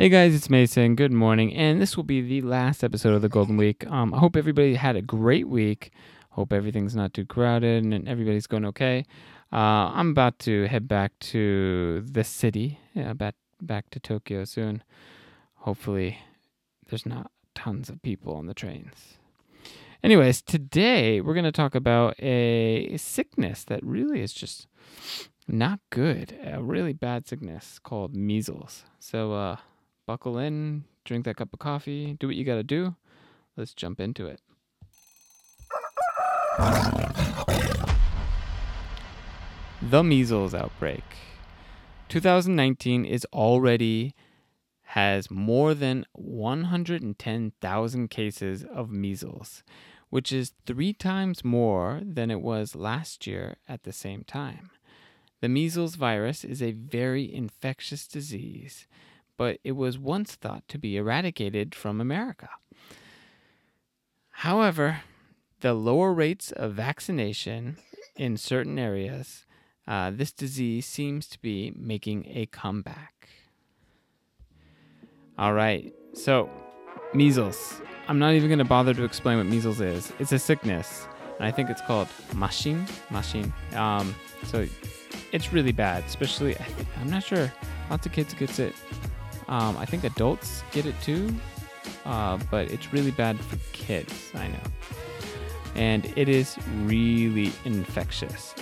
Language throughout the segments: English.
Hey guys, it's Mason. Good morning. And this will be the last episode of the Golden Week. I hope everybody had a great week. Hope everything's not too crowded and everybody's going okay. I'm about to head back to the city, back to Tokyo soon. Hopefully there's not tons of people on the trains. Anyways, today we're going to talk about a sickness that really is just not good, a really bad sickness called measles. So buckle in, drink that cup of coffee, do what you got to do. Let's jump into it. The measles outbreak. 2019 is already has more than 110,000 cases of measles, which is 3 times more than it was last year at the same time. The measles virus is a very infectious disease, but it was once thought to be eradicated from America. However, the lower rates of vaccination in certain areas, this disease seems to be making a comeback. All right, so measles. I'm not even going to bother to explain what measles is. It's a sickness, and I think it's called mashin. So it's really bad, especially, I'm not sure, lots of kids gets it. I think adults get it too, but it's really bad for kids, I know. And it is really infectious.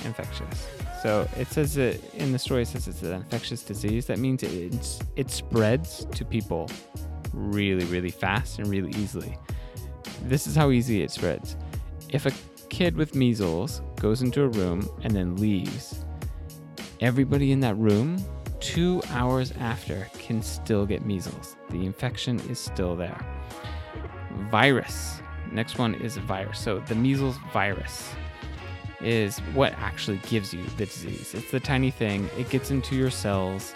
So it says that in the story, it says it's an infectious disease. That means it spreads to people really, really fast and really easily. This is how easy it spreads. If a kid with measles goes into a room and then leaves, everybody in that room 2 hours after can still get measles. The infection is still there. Virus. Next one is a virus. So the measles virus is what actually gives you the disease. It's the tiny thing. It gets into your cells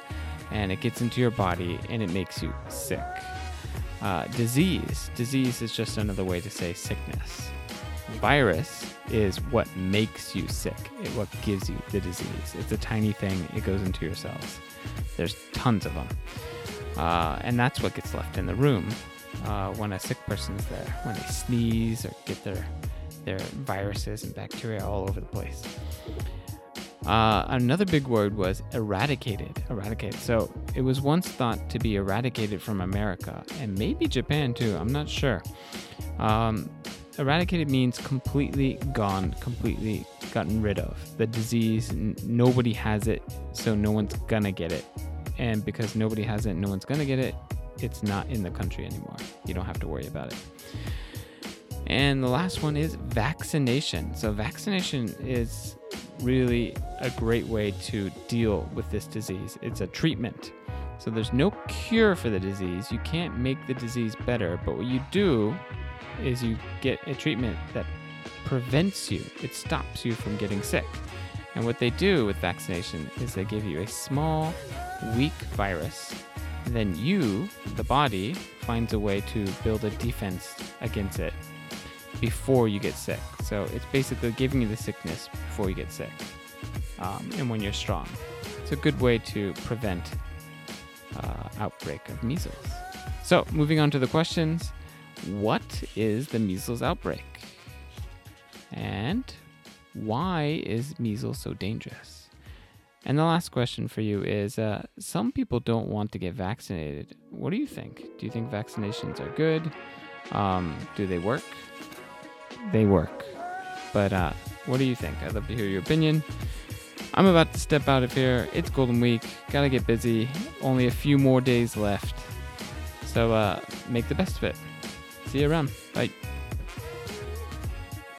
and it gets into your body and it makes you sick. Disease is just another way to say sickness. Virus is what makes you sick. It's what gives you the disease. It's a tiny thing. It goes into your cells. There's tons of them. And that's what gets left in the room. When a sick person's there, when they sneeze or get their viruses and bacteria all over the place. Another big word was eradicated. So it was once thought to be eradicated from America and maybe Japan too. I'm not sure. Eradicated means completely gone, completely gotten rid of. The disease, nobody has it, so no one's gonna get it. And because nobody has it, no one's gonna get it, it's not in the country anymore. You don't have to worry about it. And the last one is vaccination. So vaccination is really a great way to deal with this disease. It's a treatment. So there's no cure for the disease. You can't make the disease better, but what you do is you get a treatment that prevents you. It stops you from getting sick. And what they do with vaccination is they give you a small, weak virus. Then you, the body, finds a way to build a defense against it before you get sick. So it's basically giving you the sickness before you get sick, and when you're strong. It's a good way to prevent outbreak of measles. So moving on to the questions. What is the measles outbreak? And why is measles so dangerous? And the last question for you is, some people don't want to get vaccinated. What do you think? Do you think vaccinations are good? Do they work? They work. But what do you think? I'd love to hear your opinion. I'm about to step out of here. It's Golden Week. Gotta get busy. Only a few more days left. So make the best of it. See you around. Bye.